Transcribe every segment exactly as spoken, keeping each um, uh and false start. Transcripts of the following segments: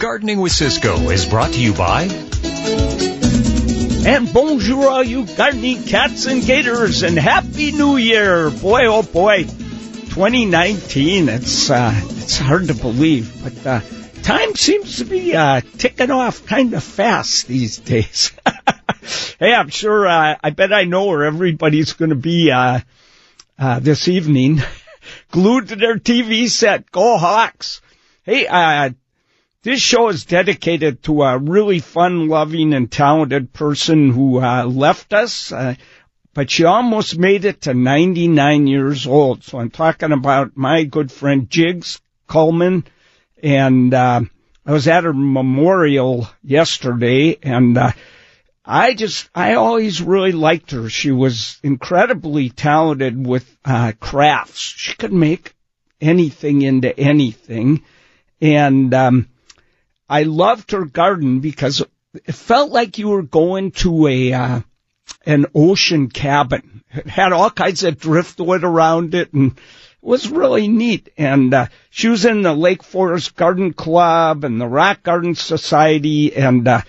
Gardening with Cisco is brought to you by... And bonjour all you gardening cats and gators, and Happy New Year! Boy, oh boy, twenty nineteen, it's, uh, it's hard to believe, but uh, time seems to be uh, ticking off kind of fast these days. Hey, I'm sure, uh, I bet I know where everybody's going to be uh, uh, this evening, glued to their T V set. Go Hawks! Hey, uh... This show is dedicated to a really fun, loving, and talented person who uh, left us, uh, but she almost made it to ninety-nine years old. So I'm talking about my good friend Jiggs Coleman, and uh, I was at her memorial yesterday, and uh, I just, I always really liked her. She was incredibly talented with uh, crafts. She could make anything into anything, and... um I loved her garden because it felt like you were going to a uh, an ocean cabin. It had all kinds of driftwood around it, and it was really neat. And uh, she was in the Lake Forest Garden Club and the Rock Garden Society, and uh,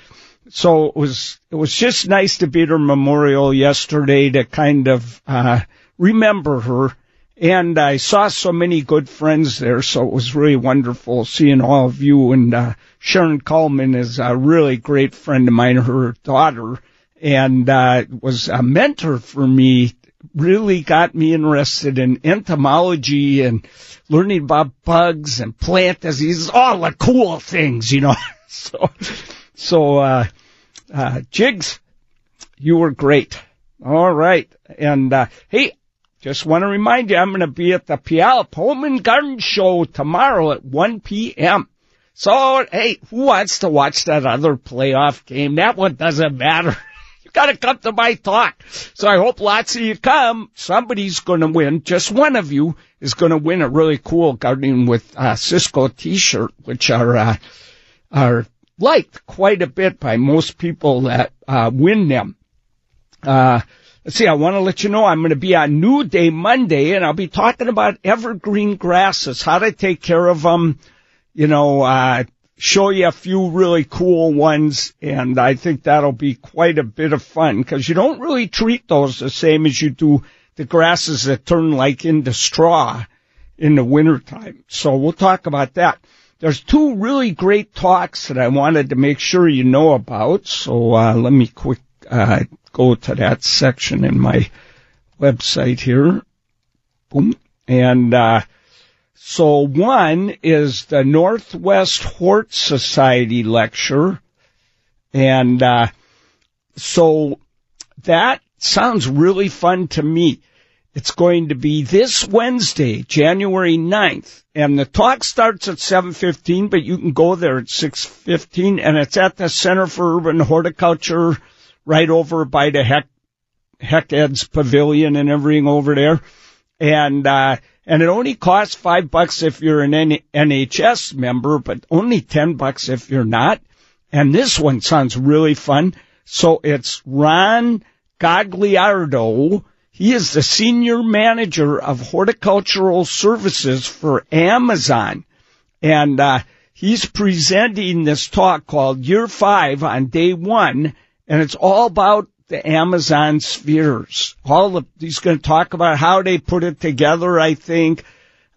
so it was it was just nice to be at her memorial yesterday to kind of uh, remember her. And I saw so many good friends there, so it was really wonderful seeing all of you. And uh, Sharon Coleman is a really great friend of mine, her daughter, and uh, was a mentor for me, really got me interested in entomology and learning about bugs and plant diseases, all the cool things, you know. so, so uh, uh, Jiggs, you were great. All right. And, uh, hey, just want to remind you, I'm going to be at the Puyallup Home and Garden show tomorrow at one p.m. So, hey, who wants to watch that other playoff game? That one doesn't matter. You got to come to my talk. So I hope lots of you come. Somebody's going to win. Just one of you is going to win a really cool Gardening with uh, Cisco T-shirt, which are uh, are liked quite a bit by most people that uh, win them. Uh Let's see, I want to let you know I'm going to be on New Day Monday, and I'll be talking about evergreen grasses, how to take care of them, you know, uh show you a few really cool ones, and I think that'll be quite a bit of fun because you don't really treat those the same as you do the grasses that turn like into straw in the wintertime. So we'll talk about that. There's two really great talks that I wanted to make sure you know about, so uh let me quick... Uh, go to that section in my website here. Boom. And uh, so one is the Northwest Hort Society lecture. And uh, so that sounds really fun to me. It's going to be this Wednesday, January ninth, and the talk starts at seven fifteen, but you can go there at six fifteen, and it's at the Center for Urban Horticulture, right over by the Heck, Heck Ed's Pavilion and everything over there. And, uh, and it only costs five bucks if you're an N H S member, but only ten bucks if you're not. And this one sounds really fun. So it's Ron Gagliardo. He is the senior manager of horticultural services for Amazon. And, uh, he's presenting this talk called Year Five on Day One. And it's all about the Amazon spheres. All of, he's going to talk about how they put it together, I think.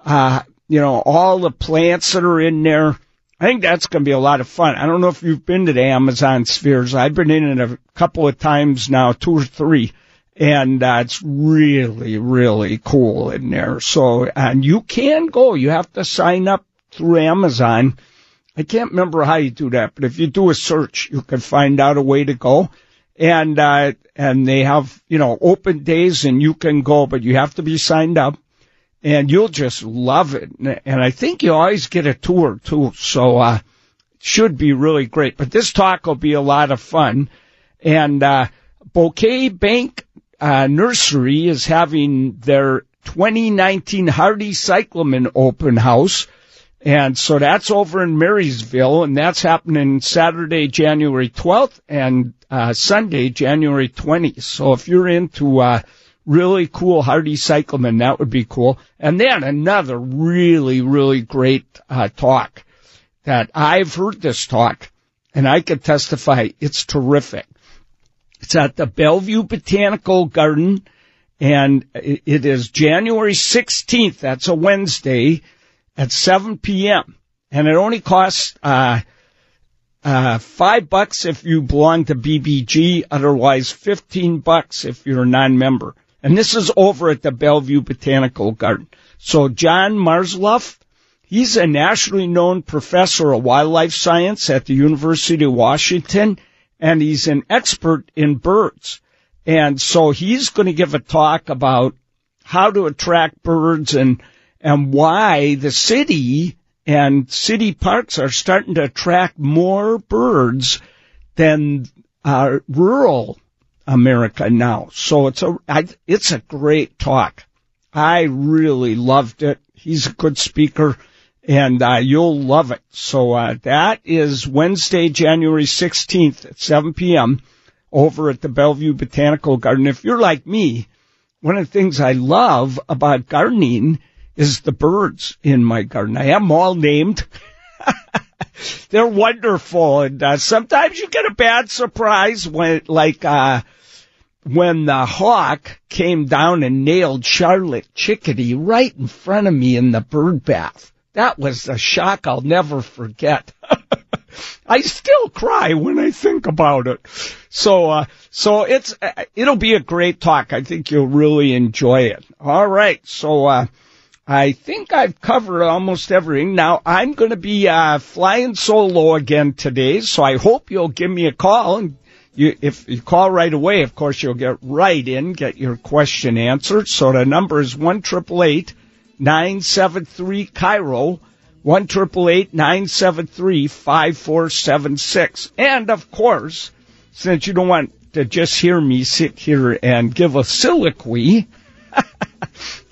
Uh, you know, all the plants that are in there. I think that's going to be a lot of fun. I don't know if you've been to the Amazon spheres. I've been in it a couple of times now, two or three. And uh, it's really, really cool in there. So, and you can go. You have to sign up through Amazon. I can't remember how you do that, but if you do a search, you can find out a way to go. And, uh, and they have, you know, open days and you can go, but you have to be signed up and you'll just love it. And I think you always get a tour too. So, uh, it should be really great, but this talk will be a lot of fun. And, uh, Bouquet Bank, uh, Nursery is having their twenty nineteen Hardy Cyclamen open house. And so that's over in Marysville, and that's happening Saturday, January twelfth, and uh Sunday, January twentieth. So if you're into uh really cool hardy cyclamen, that would be cool. And then another really, really great uh talk that I've heard this talk, and I could testify it's terrific. It's at the Bellevue Botanical Garden, and it is January sixteenth. That's a Wednesday at seven p.m., and it only costs uh, uh, five bucks if you belong to B B G, otherwise fifteen bucks if you're a non-member. And this is over at the Bellevue Botanical Garden. So John Marsloff, he's a nationally known professor of wildlife science at the University of Washington, and he's an expert in birds. And so he's going to give a talk about how to attract birds and and why the city and city parks are starting to attract more birds than uh, rural America now. So it's a I, it's a great talk. I really loved it. He's a good speaker, and uh, you'll love it. So uh, that is Wednesday, January sixteenth at seven p.m. over at the Bellevue Botanical Garden. If you're like me, one of the things I love about gardening is the birds in my garden. I have them all named. They're wonderful, and uh, sometimes you get a bad surprise when, like, uh, when the hawk came down and nailed Charlotte Chickadee right in front of me in the bird bath. That was a shock I'll never forget. I still cry when I think about it. So, uh, so it's uh, it'll be a great talk. I think you'll really enjoy it. All right, so. Uh, I think I've covered almost everything. Now, I'm going to be uh, flying solo again today, so I hope you'll give me a call. And you, if you call right away, of course, you'll get right in, get your question answered. So the number is one eight eight eight, nine seven three, K I R O, one eight eight eight, nine seven three, five four seven six. And, of course, since you don't want to just hear me sit here and give a soliloquy,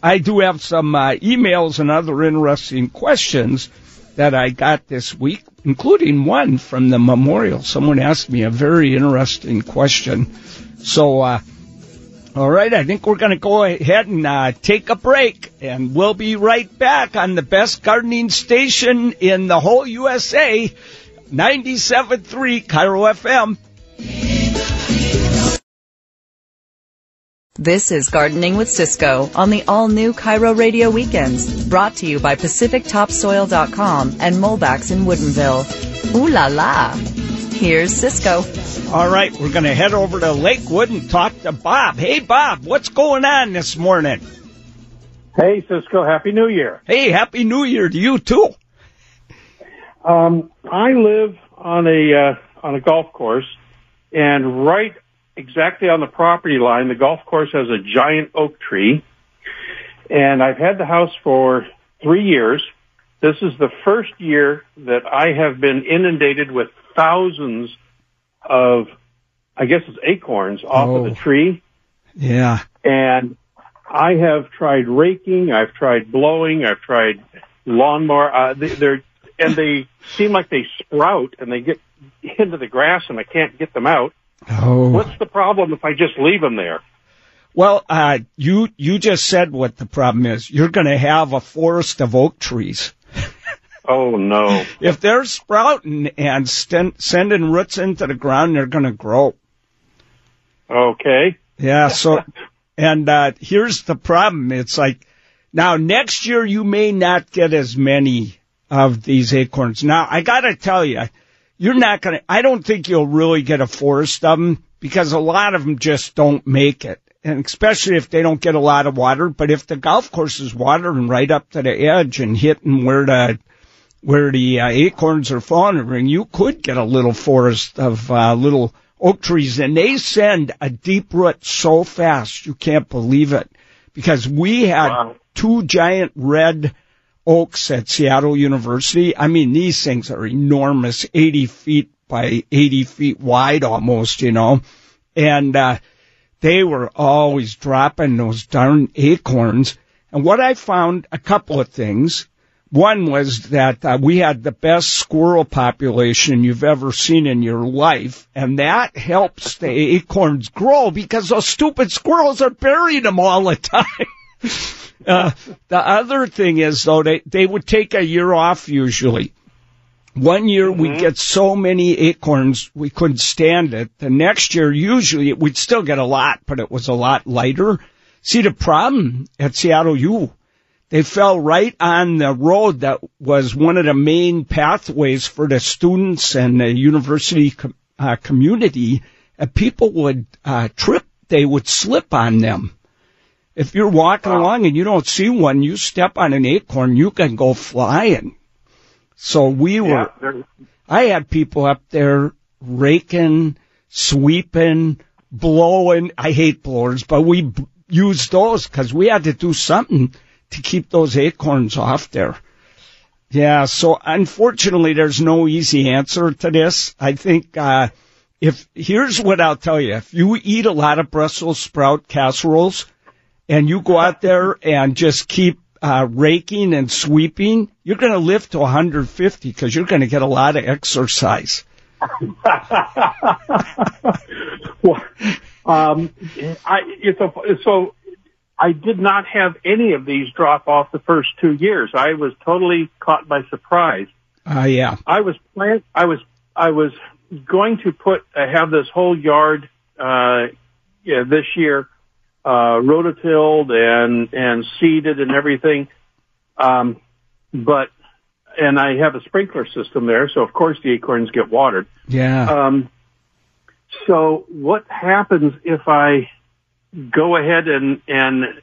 I do have some uh, emails and other interesting questions that I got this week, including one from the memorial. Someone asked me a very interesting question. So, uh, all right, I think we're going to go ahead and uh, take a break, and we'll be right back on the best gardening station in the whole U S A, ninety-seven point three K I R O F M. This is Gardening with Cisco on the all-new K I R O Radio Weekends, brought to you by Pacific Top Soil dot com and Mulbax in Woodenville. Ooh la la! Here's Cisco. All right, we're going to head over to Lakewood and talk to Bob. Hey, Bob, what's going on this morning? Hey, Cisco, Happy New Year. Hey, Happy New Year to you, too. Um, I live on a, uh, on a golf course, and right exactly on the property line, the golf course has a giant oak tree, and I've had the house for three years. This is the first year that I have been inundated with thousands of, I guess it's acorns off oh. of the tree. Yeah. And I have tried raking, I've tried blowing, I've tried lawnmower, uh, they, they're, and they seem like they sprout and they get into the grass and I can't get them out. Oh. What's the problem if I just leave them there? Well, uh, you you just said what the problem is. You're going to have a forest of oak trees. Oh, no. If they're sprouting and st- sending roots into the ground, they're going to grow. Okay. Yeah, so, and uh, here's the problem. It's like, now, next year you may not get as many of these acorns. Now, I got to tell you, You're not going to, I don't think you'll really get a forest of them, because a lot of them just don't make it, and especially if they don't get a lot of water. But if the golf course is watering right up to the edge and hitting where the, where the uh, acorns are falling, you could get a little forest of uh, little oak trees, and they send a deep root so fast you can't believe it, because we had wow. two giant red oaks at Seattle University. I mean, these things are enormous, eighty feet by eighty feet wide almost, you know. And uh, they were always dropping those darn acorns. And what I found, a couple of things. One was that uh, we had the best squirrel population you've ever seen in your life, and that helps the acorns grow, because those stupid squirrels are burying them all the time. Uh, the other thing is, though, they, they would take a year off usually. One year mm-hmm. we'd get so many acorns we couldn't stand it. The next year, usually, we'd still get a lot, but it was a lot lighter. See, the problem at Seattle U, they fell right on the road that was one of the main pathways for the students and the university com- uh, community. And people would uh, trip. They would slip on them. If you're walking wow. along and you don't see one, you step on an acorn, you can go flying. So we were, yeah, I had people up there raking, sweeping, blowing. I hate blowers, but we b- used those because we had to do something to keep those acorns off there. Yeah, so unfortunately there's no easy answer to this. I think uh if here's what I'll tell you. If you eat a lot of Brussels sprout casseroles and you go out there and just keep Uh, raking and sweeping, you're going to live to one hundred fifty because you're going to get a lot of exercise. well, um, I, it's a, so I did not have any of these drop off the first two years. I was totally caught by surprise. Uh, yeah. I was plant, I was I was going to put uh, have this whole yard uh, yeah, this year. Uh, rototilled and, and seeded and everything. Um, but, and I have a sprinkler system there, so of course the acorns get watered. Yeah. Um, so what happens if I go ahead and, and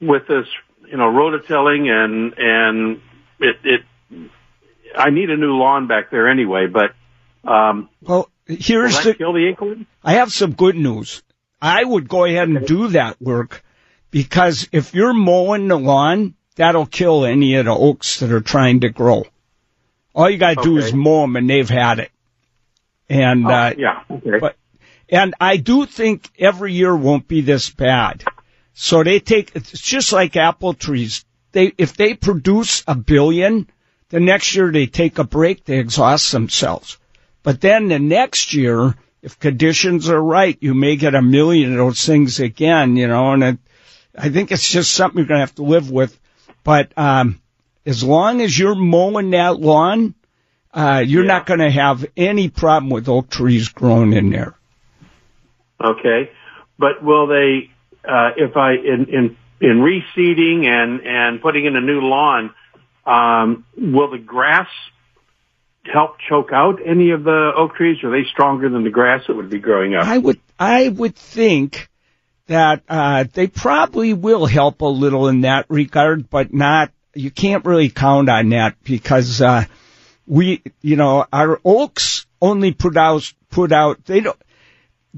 with this, you know, rototilling and, and it, it, I need a new lawn back there anyway, but, um, well, here's will that the, kill the acorn? I have some good news. I would go ahead and do that work because if you're mowing the lawn, that'll kill any of the oaks that are trying to grow. All you got to okay. do is mow them, and they've had it. And oh, uh, yeah, okay. But and I do think every year won't be this bad. So they take it's just like apple trees. They if they produce a billion, the next year they take a break, they exhaust themselves. But then the next year, if conditions are right, you may get a million of those things again, you know, and it, I think it's just something you're going to have to live with. But um, as long as you're mowing that lawn, uh, you're yeah. not going to have any problem with oak trees growing in there. Okay. But will they, uh, if I, in, in, in reseeding and, and putting in a new lawn, um, will the grass help choke out any of the oak trees? Are they stronger than the grass that would be growing up? I would, I would think that uh, they probably will help a little in that regard, but not. You can't really count on that because uh, we, you know, our oaks only put out, put out. They don't,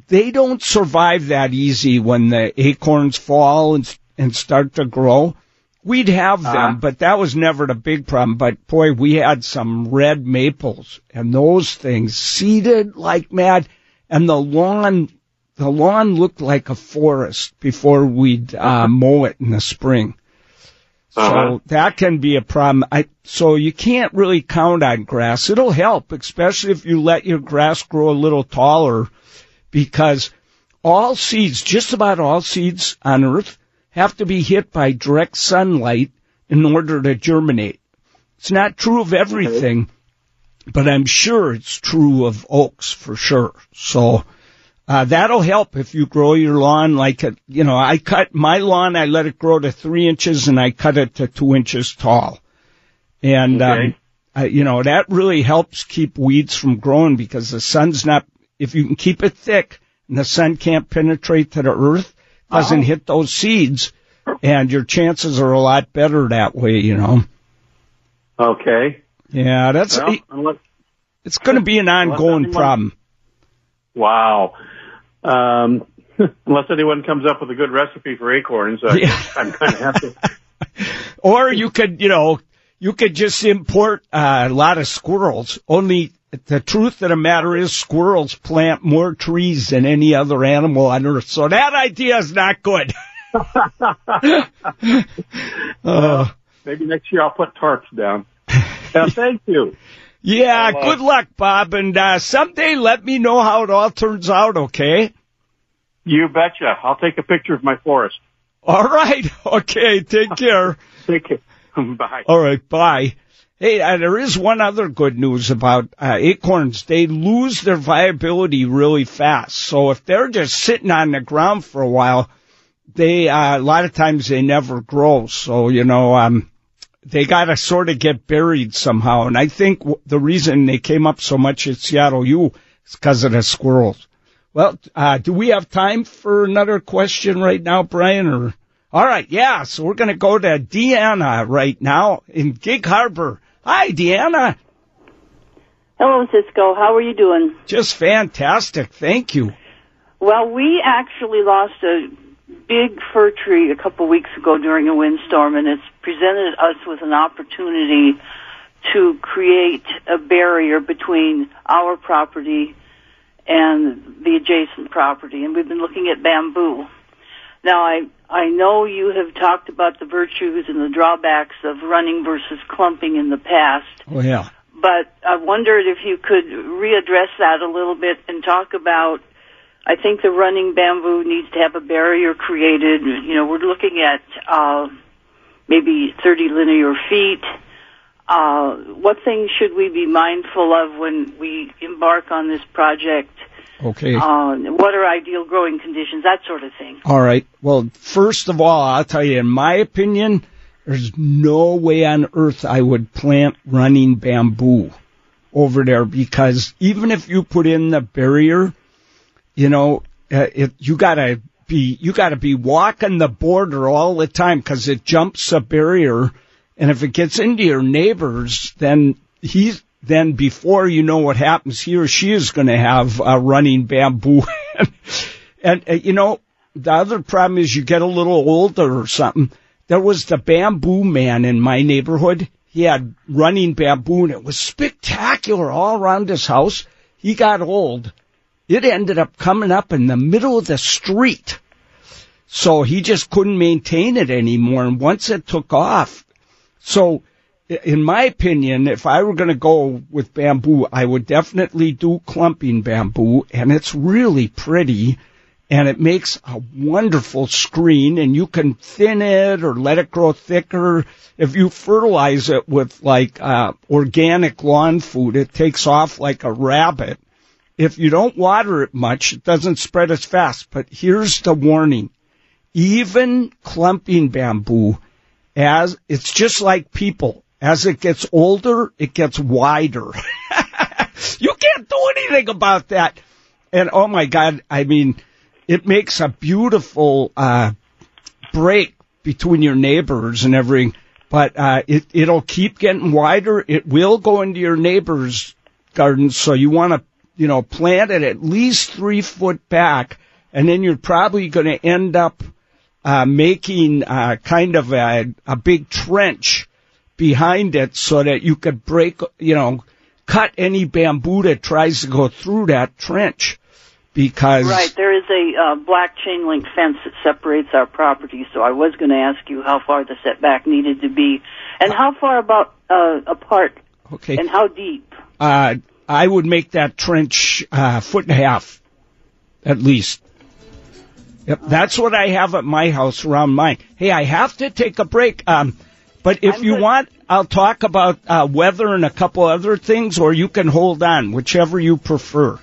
they don't survive that easy when the acorns fall and and start to grow. We'd have them, uh, but that was never the big problem. But, boy, we had some red maples, and those things seeded like mad. And the lawn the lawn looked like a forest before we'd uh, mow it in the spring. Uh-huh. So that can be a problem. I, so you can't really count on grass. It'll help, especially if you let your grass grow a little taller, because all seeds, just about all seeds on Earth, have to be hit by direct sunlight in order to germinate. It's not true of everything, but I'm sure it's true of oaks for sure. So uh that'll help if you grow your lawn like, a, you know, I cut my lawn, I let it grow to three inches, and I cut it to two inches tall. And, okay. um, I, you know, that really helps keep weeds from growing because the sun's not, if you can keep it thick and the sun can't penetrate to the earth, doesn't hit those seeds, and your chances are a lot better that way, you know. Okay. Yeah, that's well, unless, it's going to be an ongoing anyone, problem. Wow. Um, unless anyone comes up with a good recipe for acorns, I, yeah. I'm going to have to. Or you could, you know, you could just import uh, a lot of squirrels. Only the truth of the matter is squirrels plant more trees than any other animal on Earth. So that idea is not good. uh, Maybe next year I'll put tarps down. Uh, thank you. Yeah, uh, good luck, Bob. And uh, someday let me know how it all turns out, okay? You betcha. I'll take a picture of my forest. All right. Okay, take care. Take care. Bye. All right, bye. Hey, uh, there is one other good news about uh, acorns. They lose their viability really fast. So if they're just sitting on the ground for a while, they uh, a lot of times they never grow. So, you know, um, they got to sort of get buried somehow. And I think w- the reason they came up so much at Seattle U is because of the squirrels. Well, uh, do we have time for another question right now, Brian? Or all right, yeah. So we're going to go to Deanna right now in Gig Harbor. Hi, Deanna. Hello, Cisco. How are you doing? Just fantastic. Thank you. Well, we actually lost a big fir tree a couple weeks ago during a windstorm, and it's presented us with an opportunity to create a barrier between our property and the adjacent property, and we've been looking at bamboo. Now, I, I know you have talked about the virtues and the drawbacks of running versus clumping in the past. Oh, yeah. But I wondered if you could readdress that a little bit and talk about, I think the running bamboo needs to have a barrier created. You know, we're looking at uh, maybe thirty linear feet. Uh, what things should we be mindful of when we embark on this project? Okay. Uh, what are ideal growing conditions, that sort of thing? All right. Well, first of all, I'll tell you, in my opinion, there's no way on earth I would plant running bamboo over there, because even if you put in the barrier, you know, uh, it, you gotta be, you gotta be walking the border all the time, because it jumps a barrier, and if it gets into your neighbors, then he's, then before you know what happens, he or she is going to have a running bamboo. and, and, you know, the other problem is you get a little older or something. There was the bamboo man in my neighborhood. He had running bamboo, and it was spectacular all around his house. He got old. It ended up coming up in the middle of the street. So he just couldn't maintain it anymore. And once it took off, so... in my opinion, if I were going to go with bamboo, I would definitely do clumping bamboo, and it's really pretty, and it makes a wonderful screen, and you can thin it or let it grow thicker. If you fertilize it with, like, uh organic lawn food, it takes off like a rabbit. If you don't water it much, it doesn't spread as fast. But here's the warning. Even clumping bamboo, as it's just like people. As it gets older, it gets wider. You can't do anything about that. And, oh, my God, I mean, it makes a beautiful uh break between your neighbors and everything. But uh it, it'll keep getting wider. It will go into your neighbor's garden. So you want to, you know, plant it at least three foot back. And then you're probably going to end up uh making uh kind of a, a big trench behind it, so that you could break, you know, cut any bamboo that tries to go through that trench, because... Right, there is a uh, black chain link fence that separates our property, so I was going to ask you how far the setback needed to be, and how far about uh, apart, okay, and how deep. Uh, I would make that trench a uh, foot and a half, at least. Yep, uh, that's what I have at my house around mine. Hey, I have to take a break. Um, But if I'm you good. want, I'll talk about uh, weather and a couple other things, or you can hold on, whichever you prefer.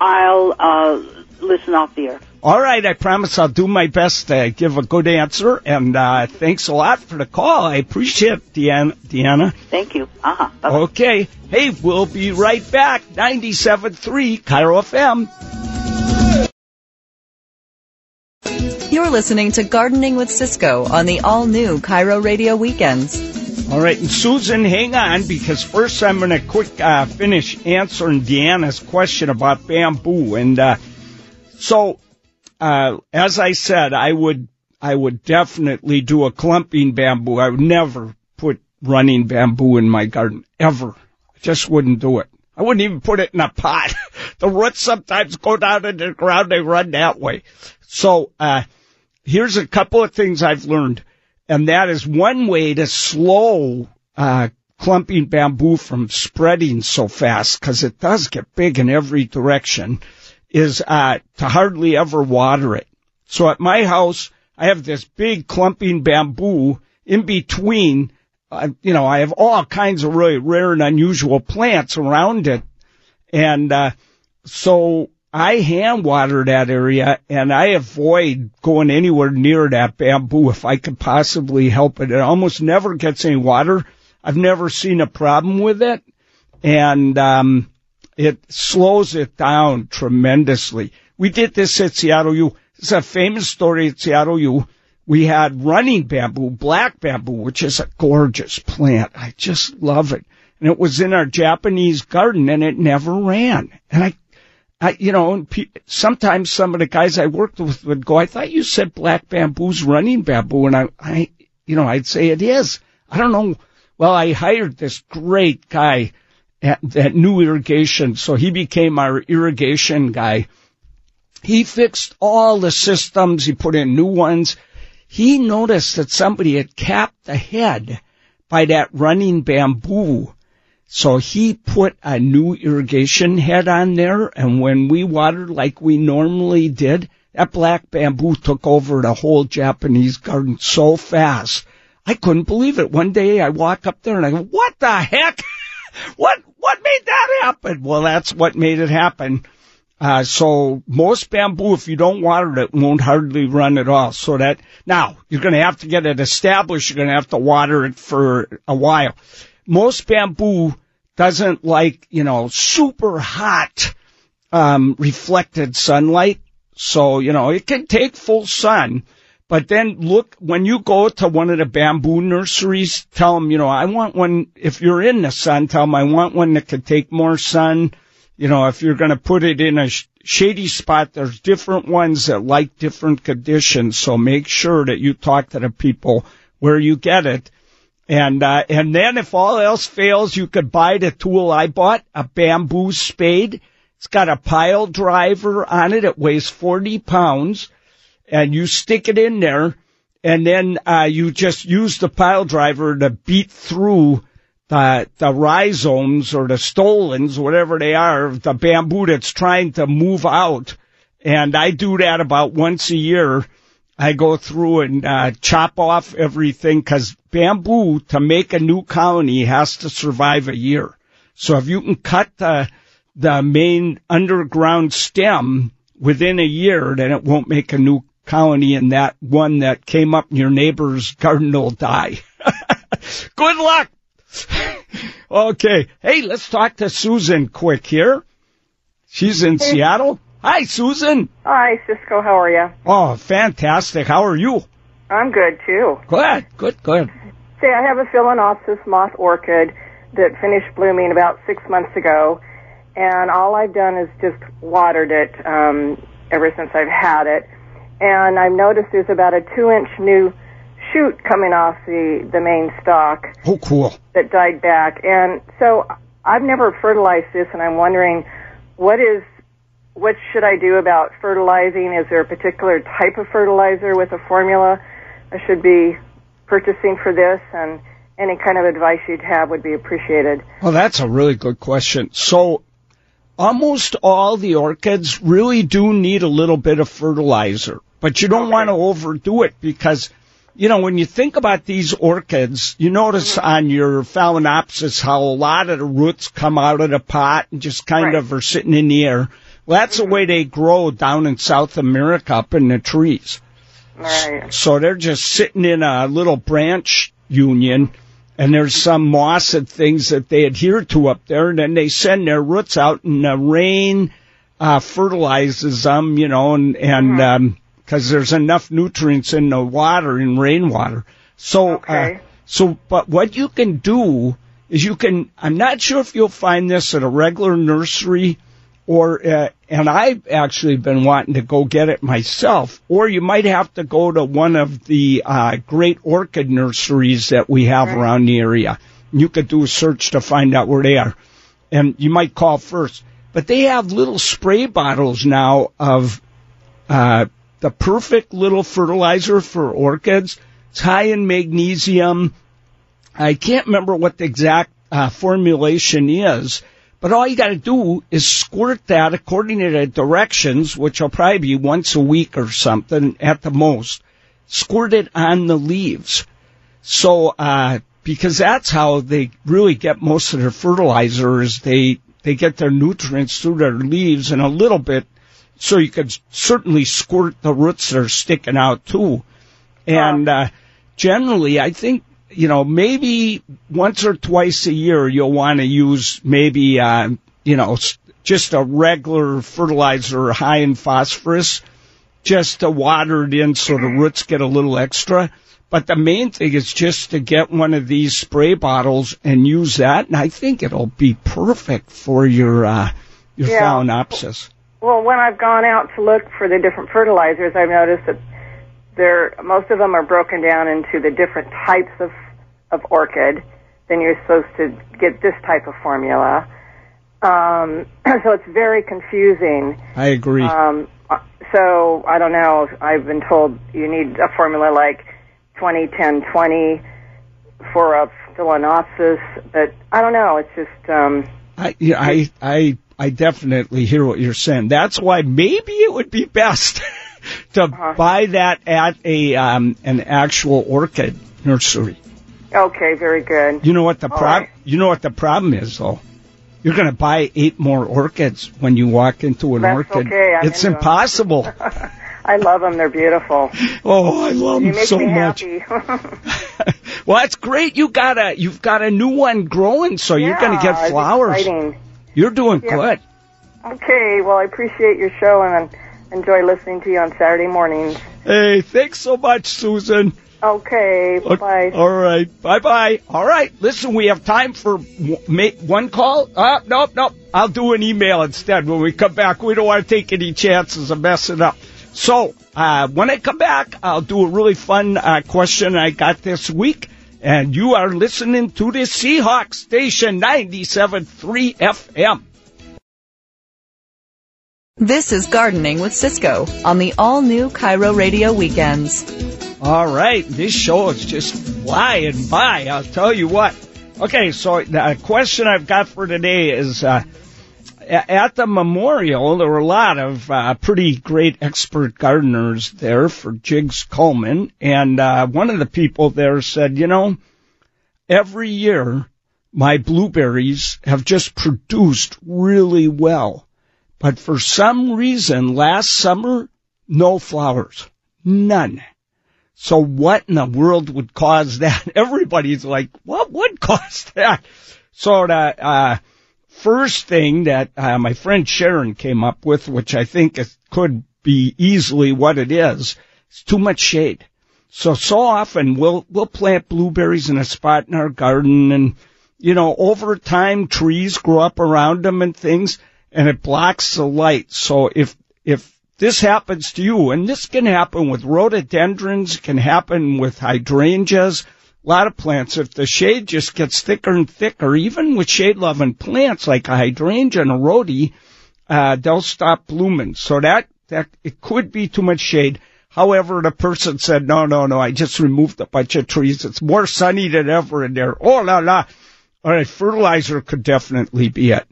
I'll uh, listen off the air. All right, I promise I'll do my best to give a good answer, and uh, thanks a lot for the call. I appreciate it, Deanna. Deanna. Thank you. Uh-huh. Bye-bye. Okay. Hey, we'll be right back. ninety-seven point three K I R O F M. You're listening to Gardening with Cisco on the all-new K I R O Radio Weekends. All right, and Susan, hang on, because first I'm going to quick uh, finish answering Deanna's question about bamboo. And uh, so, uh, as I said, I would I would definitely do a clumping bamboo. I would never put running bamboo in my garden, ever. I just wouldn't do it. I wouldn't even put it in a pot. The roots sometimes go down into the ground, they run that way. So, uh here's a couple of things I've learned, and that is one way to slow uh clumping bamboo from spreading so fast, because it does get big in every direction, is uh to hardly ever water it. So at my house, I have this big clumping bamboo. In between, uh, you know, I have all kinds of really rare and unusual plants around it. And uh, so I hand water that area, and I avoid going anywhere near that bamboo if I could possibly help it. It almost never gets any water. I've never seen a problem with it, and um, it slows it down tremendously. We did this at Seattle U. It's a famous story at Seattle U. We had running bamboo, black bamboo, which is a gorgeous plant. I just love it. And it was in our Japanese garden, and it never ran. And I, I you know, and pe- sometimes some of the guys I worked with would go, I thought you said black bamboo's running bamboo. And I, I, you know, I'd say it is. I don't know. Well, I hired this great guy at, at New Irrigation, so he became our irrigation guy. He fixed all the systems. He put in new ones. He noticed that somebody had capped the head by that running bamboo. So he put a new irrigation head on there, and when we watered like we normally did, that black bamboo took over the whole Japanese garden so fast. I couldn't believe it. One day I walk up there and I go, what the heck? What, what made that happen? Well, that's what made it happen. Uh, so most bamboo, if you don't water it, won't hardly run at all. So that, now, you're going to have to get it established. You're going to have to water it for a while. Most bamboo doesn't like, you know, super hot, um, reflected sunlight. So, you know, it can take full sun. But then look, when you go to one of the bamboo nurseries, tell them, you know, I want one, if you're in the sun, tell them I want one that can take more sun. You know, if you're going to put it in a sh- shady spot, there's different ones that like different conditions. So make sure that you talk to the people where you get it. And, uh, and then if all else fails, you could buy the tool I bought, a bamboo spade. It's got a pile driver on it. It weighs forty pounds, and you stick it in there, and then, uh, you just use the pile driver to beat through the, the rhizomes or the stolons, whatever they are, the bamboo that's trying to move out. And I do that about once a year. I go through and uh, chop off everything, because bamboo, to make a new colony, has to survive a year. So if you can cut the, the main underground stem within a year, then it won't make a new colony, and that one that came up in your neighbor's garden will die. Good luck! Okay. Hey, let's talk to Susan quick here. She's in hey. Seattle. Hi, Susan. Hi, Cisco. How are you? Oh, fantastic. How are you? I'm good, too. Good, good, good. See, I have a Phalaenopsis moth orchid that finished blooming about six months ago, and all I've done is just watered it um, ever since I've had it. And I've noticed there's about a two-inch new shoot coming off the, the main stalk. Oh, cool. That died back. And so I've never fertilized this, and I'm wondering, what is... what should I do about fertilizing? Is there a particular type of fertilizer with a formula I should be purchasing for this? And any kind of advice you'd have would be appreciated. Well, that's a really good question. So almost all the orchids really do need a little bit of fertilizer, but you don't okay. want to overdo it, because, you know, when you think about these orchids, you notice mm-hmm. on your Phalaenopsis how a lot of the roots come out of the pot and just kind right. of are sitting in the air. Well, that's the way they grow down in South America, up in the trees. Right. So they're just sitting in a little branch union, and there's some moss and things that they adhere to up there, and then they send their roots out, and the rain uh, fertilizes them, you know, and and um, 'cause there's enough nutrients in the water, in rainwater. So, okay. uh, so, but what you can do is you can, I'm not sure if you'll find this at a regular nursery, or uh, and I've actually been wanting to go get it myself, or you might have to go to one of the uh, great orchid nurseries that we have right. around the area. You could do a search to find out where they are, and you might call first. But they have little spray bottles now of uh, the perfect little fertilizer for orchids. It's high in magnesium. I can't remember what the exact uh, formulation is, but all you got to do is squirt that according to the directions, which will probably be once a week or something at the most. Squirt it on the leaves. So uh because that's how they really get most of their fertilizer, is they, they get their nutrients through their leaves and a little bit, so you could certainly squirt the roots that are sticking out too. And uh, generally, I think, you know, maybe once or twice a year you'll want to use maybe, uh, you know, just a regular fertilizer high in phosphorus, just to water it in so the roots get a little extra. But the main thing is just to get one of these spray bottles and use that, and I think it'll be perfect for your uh, your yeah. Phalaenopsis. Well, when I've gone out to look for the different fertilizers, I've noticed that there most of them are broken down into the different types of of orchid. Then you're supposed to get this type of formula. Um, so it's very confusing. I agree. Um, so I don't know. I've been told you need a formula like twenty ten twenty for a Phalaenopsis, but I don't know. It's just um, I yeah, I I I definitely hear what you're saying. That's why maybe it would be best to uh-huh. buy that at a um, an actual orchid nursery. Okay, very good. You know what the problem? Right. You know what the problem is, though. You're going to buy eight more orchids when you walk into an That's orchid. Okay. I'm it's impossible. I love them. They're beautiful. Oh, I love them so much. You make me happy. Well, that's great. You got a you've got a new one growing, so yeah, you're going to get flowers. Exciting. You're doing yeah. good. Okay. Well, I appreciate your show and enjoy listening to you on Saturday mornings. Hey, thanks so much, Susan. Okay. Bye. All right. Bye bye. All right. Listen, we have time for one call. Uh, nope, nope. I'll do an email instead when we come back. We don't want to take any chances of messing up. So, uh, when I come back, I'll do a really fun uh, question I got this week. And you are listening to the Seahawks Station ninety-seven point three F M. This is Gardening with Cisco on the all-new KIRO Radio Weekends. All right. This show is just flying by, I'll tell you what. Okay, so the question I've got for today is... Uh, At the memorial, there were a lot of uh, pretty great expert gardeners there for Jiggs Coleman, and uh, one of the people there said, you know, every year my blueberries have just produced really well, but for some reason last summer, no flowers, none. So what in the world would cause that? Everybody's like, what would cause that? So that... Uh, First thing that uh, my friend Sharon came up with, which I think it could be easily what it is, is too much shade. So, so often we'll, we'll plant blueberries in a spot in our garden and, you know, over time trees grow up around them and things, and it blocks the light. So if, if this happens to you, and this can happen with rhododendrons, can happen with hydrangeas, a lot of plants, if the shade just gets thicker and thicker, even with shade-loving plants like a hydrangea and a rhodie, uh, they'll stop blooming. So that, that, it could be too much shade. However, the person said, no, no, no, I just removed a bunch of trees. It's more sunny than ever in there. Oh, la, la. All right, fertilizer could definitely be it.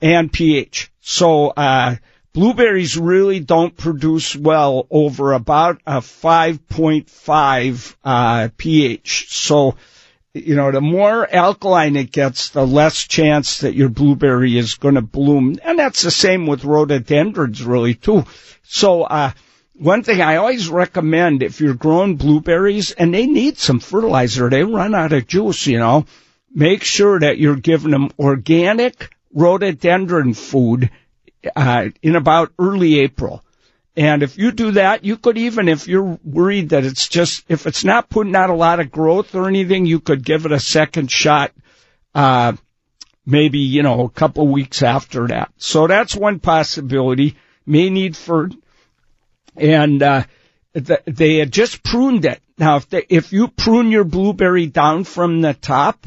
And pH. So, uh, blueberries really don't produce well over about a five point five uh, pH. So, you know, the more alkaline it gets, the less chance that your blueberry is going to bloom. And that's the same with rhododendrons, really, too. So uh one thing I always recommend, if you're growing blueberries, and they need some fertilizer, they run out of juice, you know, make sure that you're giving them organic rhododendron food Uh, in about early April. And if you do that, you could even, if you're worried that it's just, if it's not putting out a lot of growth or anything, you could give it a second shot, uh, maybe, you know, a couple of weeks after that. So that's one possibility. May need for, and, uh, th- they had just pruned it. Now, if they, if you prune your blueberry down from the top,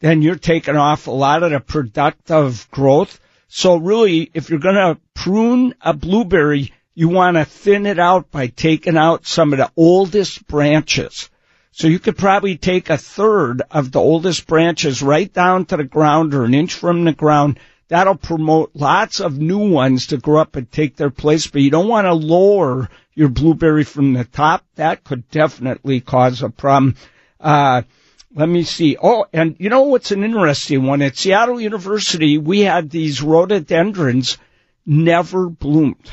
then you're taking off a lot of the productive growth. So really, if you're going to prune a blueberry, you want to thin it out by taking out some of the oldest branches. So you could probably take a third of the oldest branches right down to the ground or an inch from the ground. That'll promote lots of new ones to grow up and take their place. But you don't want to lower your blueberry from the top. That could definitely cause a problem. Uh Let me see. Oh, and you know what's an interesting one? At Seattle University, we had these rhododendrons never bloomed.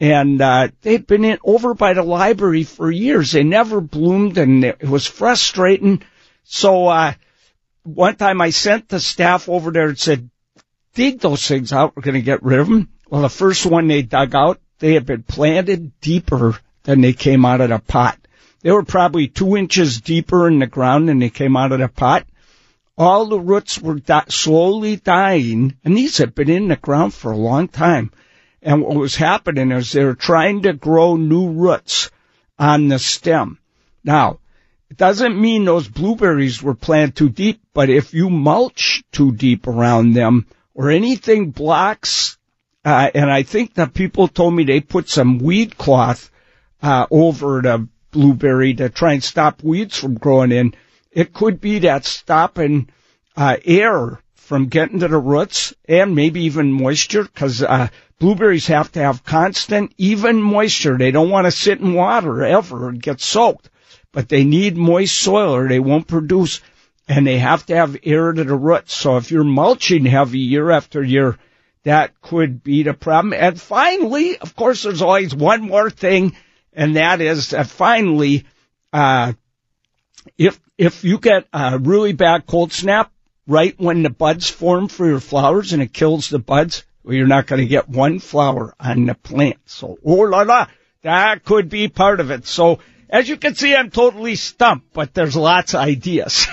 And uh, they'd been in, over by the library for years. They never bloomed, and it was frustrating. So uh, one time I sent the staff over there and said, dig those things out. We're going to get rid of them. Well, the first one they dug out, they had been planted deeper than they came out of the pot. They were probably two inches deeper in the ground than they came out of the pot. All the roots were di- slowly dying, and these had been in the ground for a long time. And what was happening is they were trying to grow new roots on the stem. Now, it doesn't mean those blueberries were planted too deep, but if you mulch too deep around them or anything blocks, uh, and I think that people told me they put some weed cloth uh, over the blueberry to try and stop weeds from growing in, it could be that stopping uh, air from getting to the roots and maybe even moisture, because uh, blueberries have to have constant, even moisture. They don't want to sit in water ever and get soaked, but they need moist soil or they won't produce, and they have to have air to the roots. So if you're mulching heavy year after year, that could be the problem. And finally, of course, there's always one more thing, and that is that finally, uh, if if you get a really bad cold snap right when the buds form for your flowers and it kills the buds, well, you're not going to get one flower on the plant. So, oh la la, that could be part of it. So, as you can see, I'm totally stumped, but there's lots of ideas.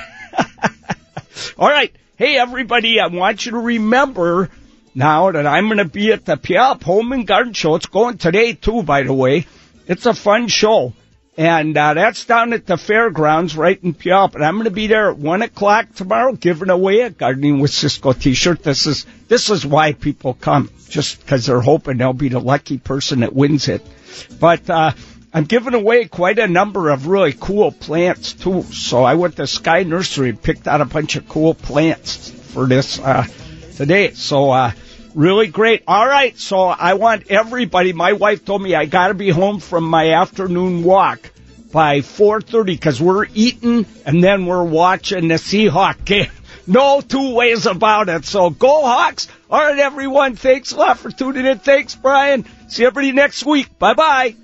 All right. Hey, everybody, I want you to remember now that I'm going to be at the Puyallup Home and Garden Show. It's going today, too, by the way. It's a fun show, and uh, that's down at the fairgrounds right in Puyallup. And I'm going to be there at one o'clock tomorrow giving away a Gardening with Cisco T-shirt. This is this is why people come, just because they're hoping they'll be the lucky person that wins it. But uh, I'm giving away quite a number of really cool plants, too. So I went to Sky Nursery and picked out a bunch of cool plants for this uh, today. So uh really great. All right, so I want everybody. My wife told me I got to be home from my afternoon walk by four thirty because we're eating and then we're watching the Seahawks game. No two ways about it. So go Hawks. All right, everyone, thanks a lot for tuning in. Thanks, Brian. See everybody next week. Bye-bye.